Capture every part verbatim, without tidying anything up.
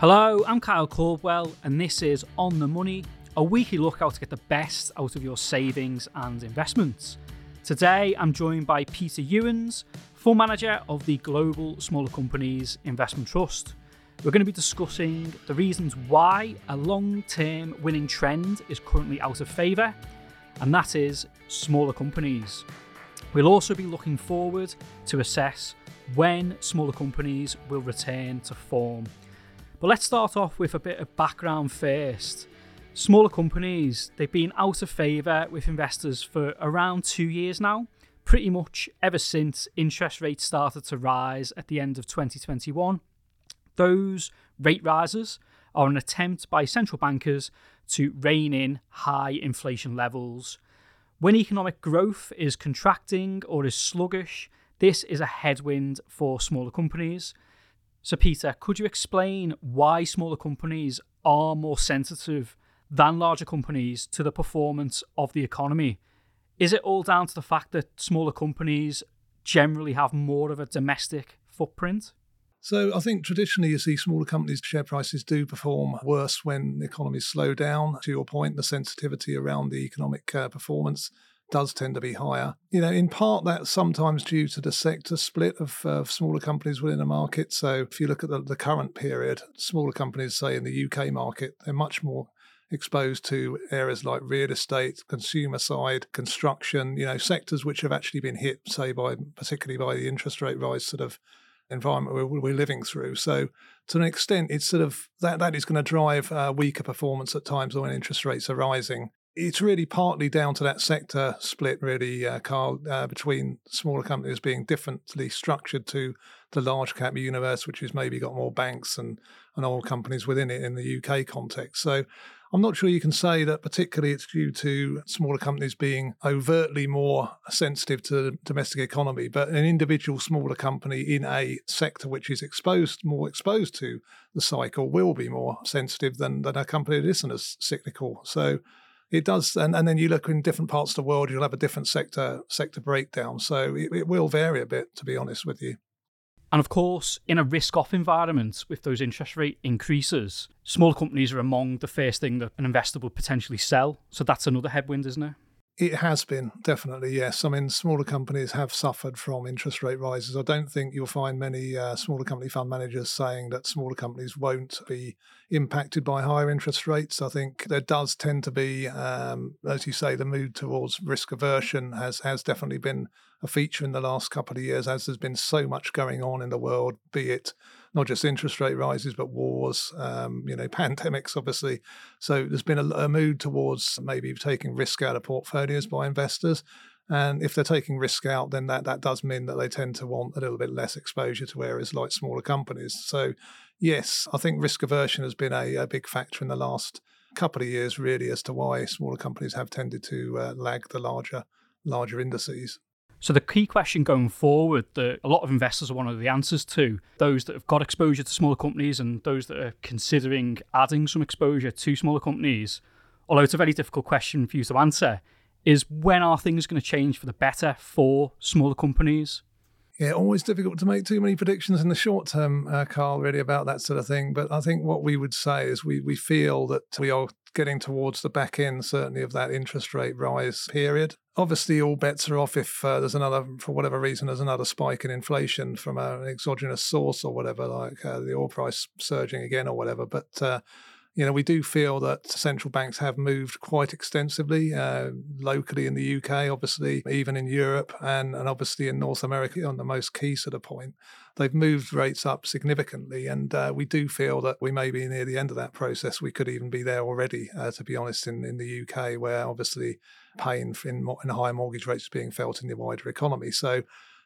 Hello, I'm Kyle Caldwell, and this is On The Money, a weekly look how to get the best out of your savings and investments. Today, I'm joined by Peter Ewins, fund manager of the Global Smaller Companies Investment Trust. We're going to be discussing the reasons why a long-term winning trend is currently out of favour, and that is smaller companies. We'll also be looking forward to assess when smaller companies will return to form. But let's start off with a bit of background first. Smaller companies, they've been out of favour with investors for around two years now, pretty much ever since interest rates started to rise at the end of twenty twenty-one. Those rate rises are an attempt by central bankers to rein in high inflation levels. When economic growth is contracting or is sluggish, this is a headwind for smaller companies. So Peter, could you explain why smaller companies are more sensitive than larger companies to the performance of the economy? Is it all down to the fact that smaller companies generally have more of a domestic footprint? So I think traditionally you see smaller companies' share prices do perform worse when the economies slow down. To your point, the sensitivity around the economic uh, performance does tend to be higher. You know, in part that's sometimes due to the sector split of uh, smaller companies within a market. So if you look at the, the current period, smaller companies, say in the U K market, they're much more exposed to areas like real estate, consumer side, construction, you know, sectors which have actually been hit, say, by particularly by the interest rate rise sort of environment we're, we're living through. So to an extent, it's sort of that, that is going to drive uh, weaker performance at times when interest rates are rising. It's really partly down to that sector split, really, uh, Carl, uh, between smaller companies being differently structured to the large cap universe, which has maybe got more banks and, and oil companies within it in the U K context. So I'm not sure you can say that particularly it's due to smaller companies being overtly more sensitive to the domestic economy, but an individual smaller company in a sector which is exposed, more exposed to the cycle will be more sensitive than, than a company that isn't as cyclical. So it does, and, and then you look in different parts of the world, you'll have a different sector sector breakdown. So it, it will vary a bit, to be honest with you. And of course, in a risk-off environment with those interest rate increases, small companies are among the first thing that an investor would potentially sell. So that's another headwind, isn't it? It has been, definitely, yes. I mean, smaller companies have suffered from interest rate rises. I don't think you'll find many uh, smaller company fund managers saying that smaller companies won't be impacted by higher interest rates. I think there does tend to be, um, as you say, the mood towards risk aversion has, has definitely been a feature in the last couple of years, as there's been so much going on in the world, be it not just interest rate rises, but wars, um, you know, pandemics, obviously. So there's been a, a mood towards maybe taking risk out of portfolios by investors. And if they're taking risk out, then that, that does mean that they tend to want a little bit less exposure to areas like smaller companies. So yes, I think risk aversion has been a, a big factor in the last couple of years, really, as to why smaller companies have tended to uh, lag the larger, larger indices. So the key question going forward that a lot of investors are one of the answers to, those that have got exposure to smaller companies and those that are considering adding some exposure to smaller companies, although it's a very difficult question for you to answer, is when are things going to change for the better for smaller companies? Yeah, always difficult to make too many predictions in the short term, uh, Carl, really, about that sort of thing. But I think what we would say is we we feel that we are getting towards the back end, certainly, of that interest rate rise period. Obviously, all bets are off if uh, there's another, for whatever reason, there's another spike in inflation from an exogenous source or whatever, like uh, the oil price surging again or whatever. But uh, you know, we do feel that central banks have moved quite extensively uh, locally in the U K, obviously, even in Europe and, and obviously in North America on the most key sort of point. They've moved rates up significantly, and uh, we do feel that we may be near the end of that process. We could even be there already, uh, to be honest, in, in the U K, where obviously pain in, in higher mortgage rates is being felt in the wider economy. So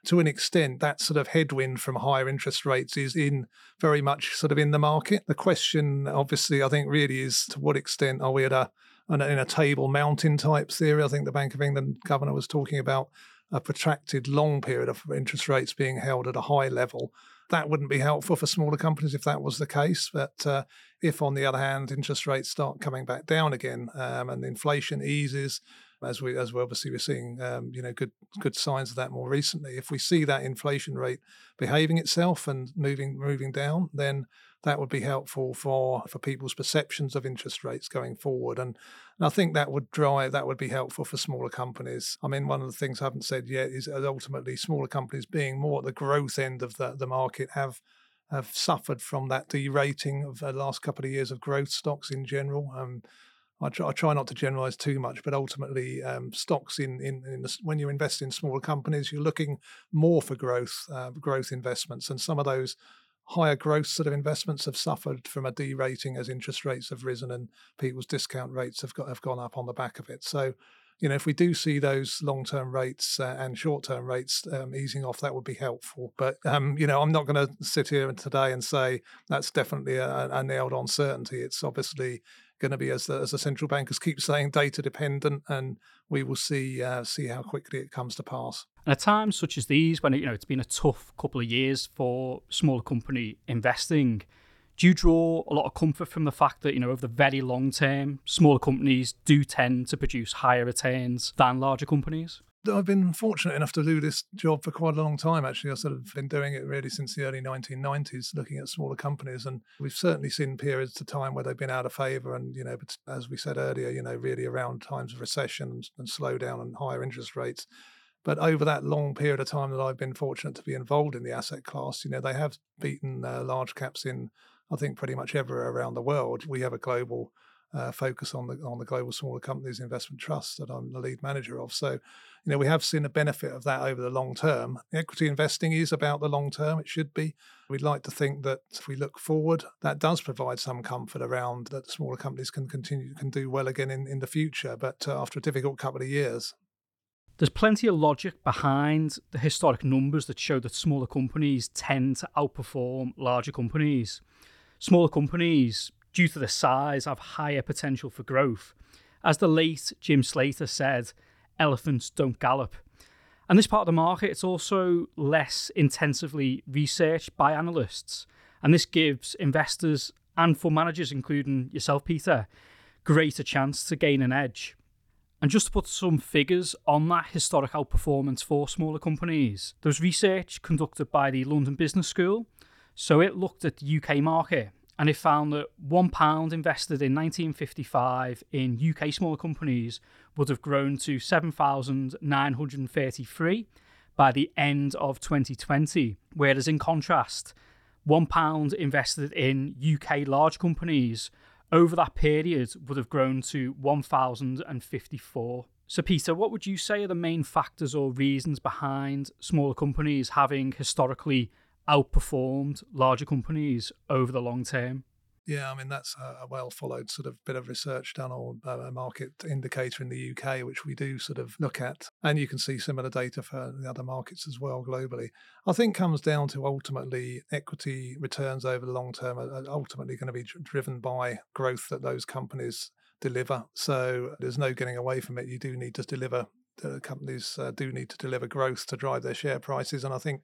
to an extent, that sort of headwind from higher interest rates is in very much sort of in the market. The question, obviously, I think really is to what extent are we at a in a table mountain type theory? I think the Bank of England governor was talking about a protracted long period of interest rates being held at a high level. That wouldn't be helpful for smaller companies if that was the case. But uh, if, on the other hand, interest rates start coming back down again um, and inflation eases, as we as we obviously we're seeing um, you know good good signs of that more recently. If we see that inflation rate behaving itself and moving moving down, then that would be helpful for, for people's perceptions of interest rates going forward. And, and I think that would drive, that would be helpful for smaller companies. I mean, one of the things I haven't said yet is ultimately smaller companies being more at the growth end of the, the market have have suffered from that derating of the last couple of years of growth stocks in general. Um, I, try, I try not to generalise too much, but ultimately um, stocks in, in, in the, when you invest in smaller companies, you're looking more for growth, uh, growth investments. And some of those higher growth sort of investments have suffered from a derating as interest rates have risen and people's discount rates have got have gone up on the back of it. So, you know, if we do see those long-term rates uh, and short-term rates um, easing off, that would be helpful. But, um, you know, I'm not going to sit here today and say that's definitely a, a nailed-on certainty. It's obviously going to be, as the, as the central bankers keep saying, data-dependent, and we will see uh, see how quickly it comes to pass. And at times such as these, when you know it's been a tough couple of years for small company investing, do you draw a lot of comfort from the fact that, you know, over the very long term, smaller companies do tend to produce higher returns than larger companies? I've been fortunate enough to do this job for quite a long time, actually. I've sort of been doing it really since the early nineteen nineties, looking at smaller companies. And we've certainly seen periods of time where they've been out of favour. And, you know, but as we said earlier, you know, really around times of recession and slowdown and higher interest rates. But over that long period of time that I've been fortunate to be involved in the asset class, you know, they have beaten uh, large caps in, I think, pretty much everywhere around the world. We have a global uh, focus on the on the Global Smaller Companies Investment Trust that I'm the lead manager of. So, you know, we have seen the benefit of that over the long term. Equity investing is about the long term. It should be. We'd like to think that if we look forward, that does provide some comfort around that smaller companies can continue can do well again in, in the future, but uh, after a difficult couple of years. There's plenty of logic behind the historic numbers that show that smaller companies tend to outperform larger companies. Smaller companies, due to their size, have higher potential for growth. As the late Jim Slater said, elephants don't gallop. And this part of the market, it's also less intensively researched by analysts. And this gives investors and fund managers, including yourself, Peter, greater chance to gain an edge. And just to put some figures on that historic outperformance for smaller companies, there was research conducted by the London Business School. So it looked at the U K market and it found that one pound invested in nineteen fifty-five in U K smaller companies would have grown to seven thousand nine hundred thirty-three by the end of twenty twenty. Whereas in contrast, one pound invested in U K large companies over that period would have grown to one thousand fifty-four. So Peter, what would you say are the main factors or reasons behind smaller companies having historically outperformed larger companies over the long term? Yeah, I mean, that's a well-followed sort of bit of research done on a market indicator in the U K, which we do sort of look at. And you can see similar data for the other markets as well globally. I think comes down to ultimately equity returns over the long term are ultimately going to be driven by growth that those companies deliver. So there's no getting away from it. You do need to deliver, the companies do need to deliver growth to drive their share prices. And I think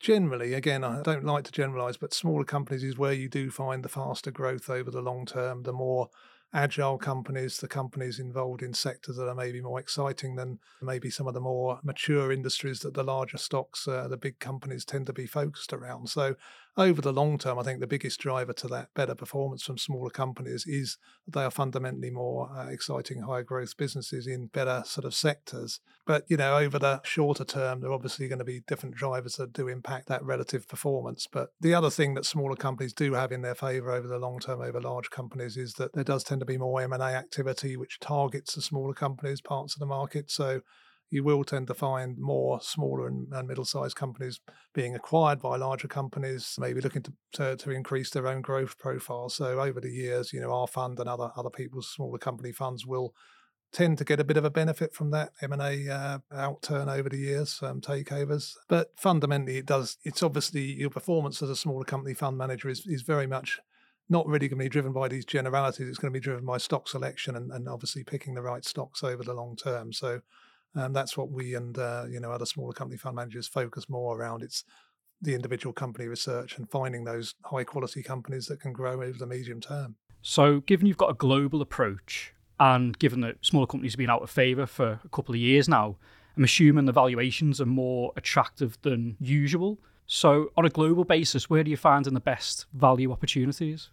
generally, again, I don't like to generalise, but smaller companies is where you do find the faster growth over the long term, the more agile companies, the companies involved in sectors that are maybe more exciting than maybe some of the more mature industries that the larger stocks, uh, the big companies tend to be focused around. So over the long term, I think the biggest driver to that better performance from smaller companies is they are fundamentally more uh, exciting, higher growth businesses in better sort of sectors. But, you know, over the shorter term, there are obviously going to be different drivers that do impact that relative performance. But the other thing that smaller companies do have in their favour over the long term over large companies is that there does tend to be more M and A activity, which targets the smaller companies, parts of the market. So you will tend to find more smaller and, and middle-sized companies being acquired by larger companies, maybe looking to, to to increase their own growth profile. So over the years, you know, our fund and other other people's smaller company funds will tend to get a bit of a benefit from that M and A uh, outturn over the years, um, takeovers. But fundamentally, it does. It's obviously your performance as a smaller company fund manager is is very much not really going to be driven by these generalities. It's going to be driven by stock selection and, and obviously picking the right stocks over the long term. So Um, that's what we and uh, you know other smaller company fund managers focus more around. It's the individual company research and finding those high quality companies that can grow over the medium term. So given you've got a global approach, And given that smaller companies have been out of favour for a couple of years now, I'm assuming the valuations are more attractive than usual. So on a global basis, where do you find in the best value opportunities?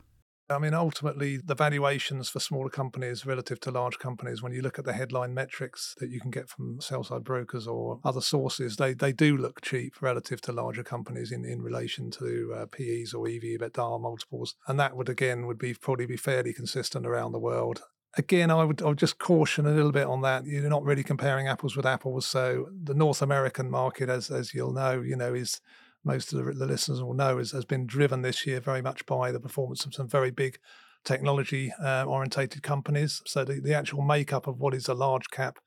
I mean, ultimately, the valuations for smaller companies relative to large companies, when you look at the headline metrics that you can get from sell-side brokers or other sources, they they do look cheap relative to larger companies in, in relation to uh, P Es or E V/EBITDA multiples. And that would, again, would be probably be fairly consistent around the world. Again, I would I would just caution a little bit on that. You're not really comparing apples with apples. So the North American market, as as you'll know, you know, is... most of the listeners will know, is, has been driven this year very much by the performance of some very big technology-orientated uh, companies. So the, the actual makeup of what is a large cap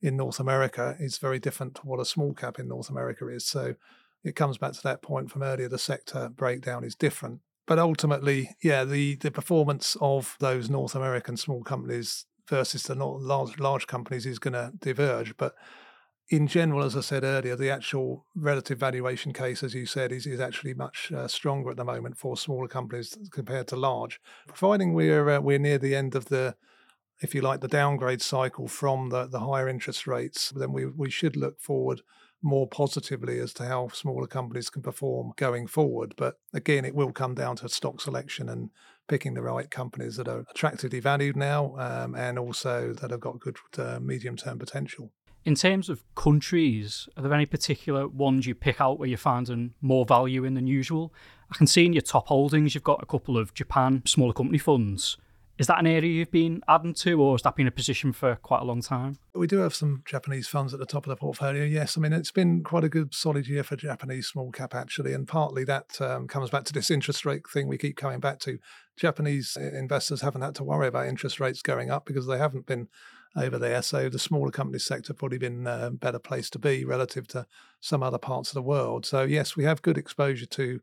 in North America is very different to what a small cap in North America is. So it comes back to that point from earlier, the sector breakdown is different. But ultimately, yeah, the, the performance of those North American small companies versus the large, large companies is going to diverge. But in general, as I said earlier, the actual relative valuation case, as you said, is, is actually much uh, stronger at the moment for smaller companies compared to large, providing we're uh, we're near the end of the, if you like, the downgrade cycle from the, the higher interest rates. Then we, we should look forward more positively as to how smaller companies can perform going forward. But again, it will come down to stock selection and picking the right companies that are attractively valued now um, and also that have got good uh, medium-term potential. In terms of countries, are there any particular ones you pick out where you're finding more value in than usual? I can see in your top holdings, you've got a couple of Japan smaller company funds. Is that an area you've been adding to, or has that been a position for quite a long time? We do have some Japanese funds at the top of the portfolio, yes. I mean, it's been quite a good solid year for Japanese small cap, actually, and partly that um, comes back to this interest rate thing we keep coming back to. Japanese investors haven't had to worry about interest rates going up because they haven't been over there. So the smaller company sector probably been a better place to be relative to some other parts of the world. So yes, we have good exposure to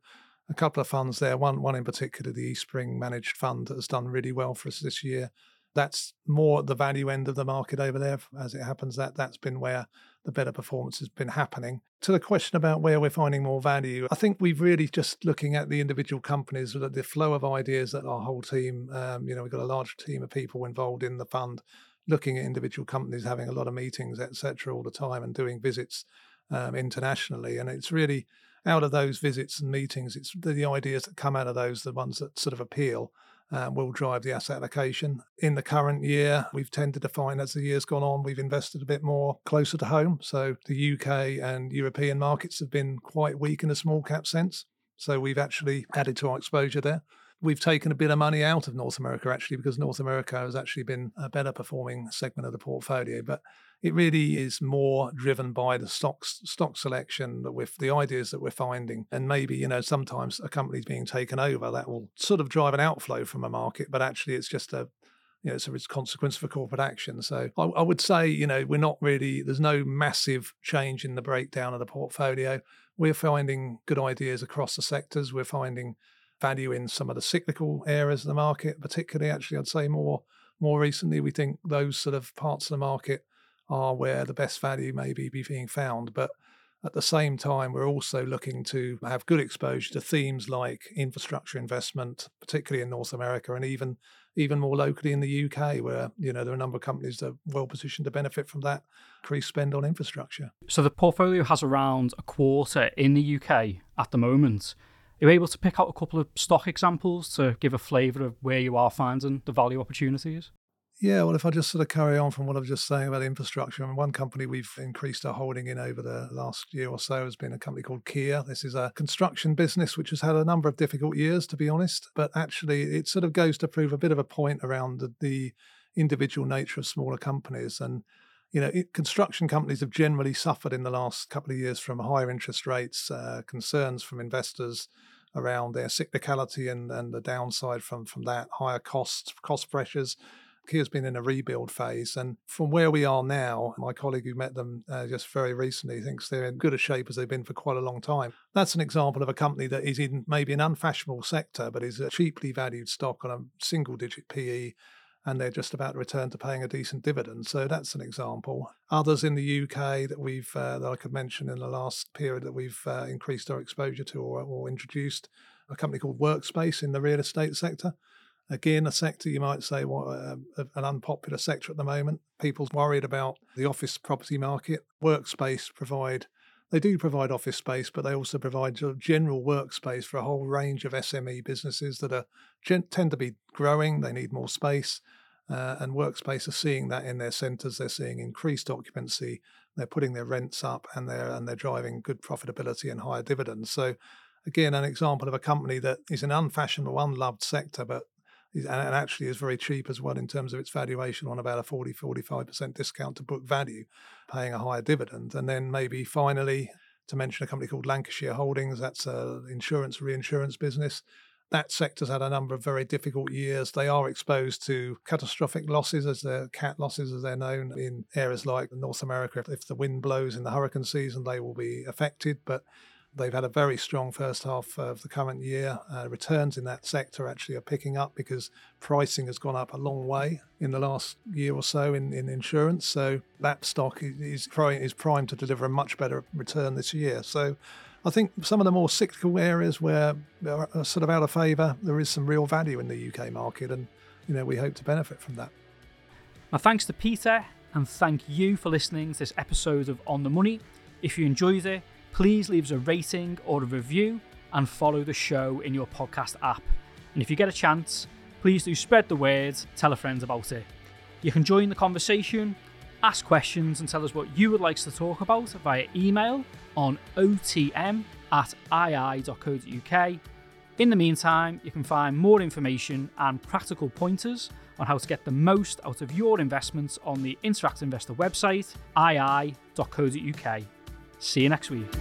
a couple of funds there. One one in particular, the Eastspring managed fund that has done really well for us this year. That's more at the value end of the market over there. As it happens, that, that's been where the better performance has been happening. To the question about where we're finding more value, I think we've really just looking at the individual companies, the flow of ideas that our whole team, um, you know, we've got a large team of people involved in the fund, looking at individual companies, having a lot of meetings, et cetera, all the time and doing visits um, internationally. And it's really out of those visits and meetings, it's the, the ideas that come out of those, the ones that sort of appeal uh, will drive the asset allocation. In the current year, we've tended to find as the year's gone on, we've invested a bit more closer to home. So the U K and European markets have been quite weak in a small cap sense. So we've actually added to our exposure there. We've taken a bit of money out of North America, actually, because North America has actually been a better performing segment of the portfolio. But it really is more driven by the stocks, stock selection, that with the ideas that we're finding. And maybe, you know, sometimes a company's being taken over, that will sort of drive an outflow from a market. But actually, it's just a, you know, it's a consequence for corporate action. So I, I would say, you know, we're not really, there's no massive change in the breakdown of the portfolio. We're finding good ideas across the sectors. We're finding value in some of the cyclical areas of the market, particularly actually I'd say more more recently we think those sort of parts of the market are where the best value may be being found. But at the same time, we're also looking to have good exposure to themes like infrastructure investment, particularly in North America, and even even more locally in the U K, where, you know, there are a number of companies that are well positioned to benefit from that increased spend on infrastructure. So the portfolio has around a quarter in the U K at the moment. Are you able to pick out a couple of stock examples to give a flavour of where you are finding the value opportunities? Yeah, well, if I just sort of carry on from what I was just saying about infrastructure, I mean, one company we've increased our holding in over the last year or so has been a company called Kier. This is a construction business which has had a number of difficult years, to be honest, but actually it sort of goes to prove a bit of a point around the, the individual nature of smaller companies. And you know, it, construction companies have generally suffered in the last couple of years from higher interest rates, uh, concerns from investors around their cyclicality and, and the downside from, from that, higher costs, cost pressures. Kier's been in a rebuild phase. And from where we are now, my colleague who met them uh, just very recently thinks they're in good a shape as they've been for quite a long time. That's an example of a company that is in maybe an unfashionable sector, but is a cheaply valued stock on a single-digit P E, and they're just about to return to paying a decent dividend. So that's an example. Others in the U K that we've uh, that I could mention in the last period that we've uh, increased our exposure to or, or introduced, a company called Workspace in the real estate sector. Again, a sector you might say, well, uh, an unpopular sector at the moment. People's worried about the office property market. Workspace provide, they do provide office space, but they also provide general workspace for a whole range of S M E businesses that are tend to be growing. They need more space, uh, and Workspace are seeing that in their centres. They're seeing increased occupancy. They're putting their rents up, and they're and they're driving good profitability and higher dividends. So, again, an example of a company that is an unfashionable, unloved sector, but and actually is very cheap as well in terms of its valuation, on about a forty, forty-five percent discount to book value, paying a higher dividend. And then maybe finally, to mention a company called Lancashire Holdings, that's an insurance reinsurance business. That sector's had a number of very difficult years. They are exposed to catastrophic losses, as they're cat losses, as they're known, in areas like North America. If the wind blows in the hurricane season, they will be affected. But they've had a very strong first half of the current year. Uh, returns in that sector actually are picking up because pricing has gone up a long way in the last year or so in, in insurance. So that stock is, is primed to deliver a much better return this year. So I think some of the more cyclical areas where are sort of out of favour, there is some real value in the U K market, and you know we hope to benefit from that. My thanks to Peter, and thank you for listening to this episode of On The Money. If you enjoyed it, please leave us a rating or a review and follow the show in your podcast app. And if you get a chance, please do spread the word, tell a friend about it. You can join the conversation, ask questions and tell us what you would like us to talk about via email on o t m at i i dot co dot u k. In the meantime, you can find more information and practical pointers on how to get the most out of your investments on the Interactive Investor website, i i dot co dot u k. See you next week.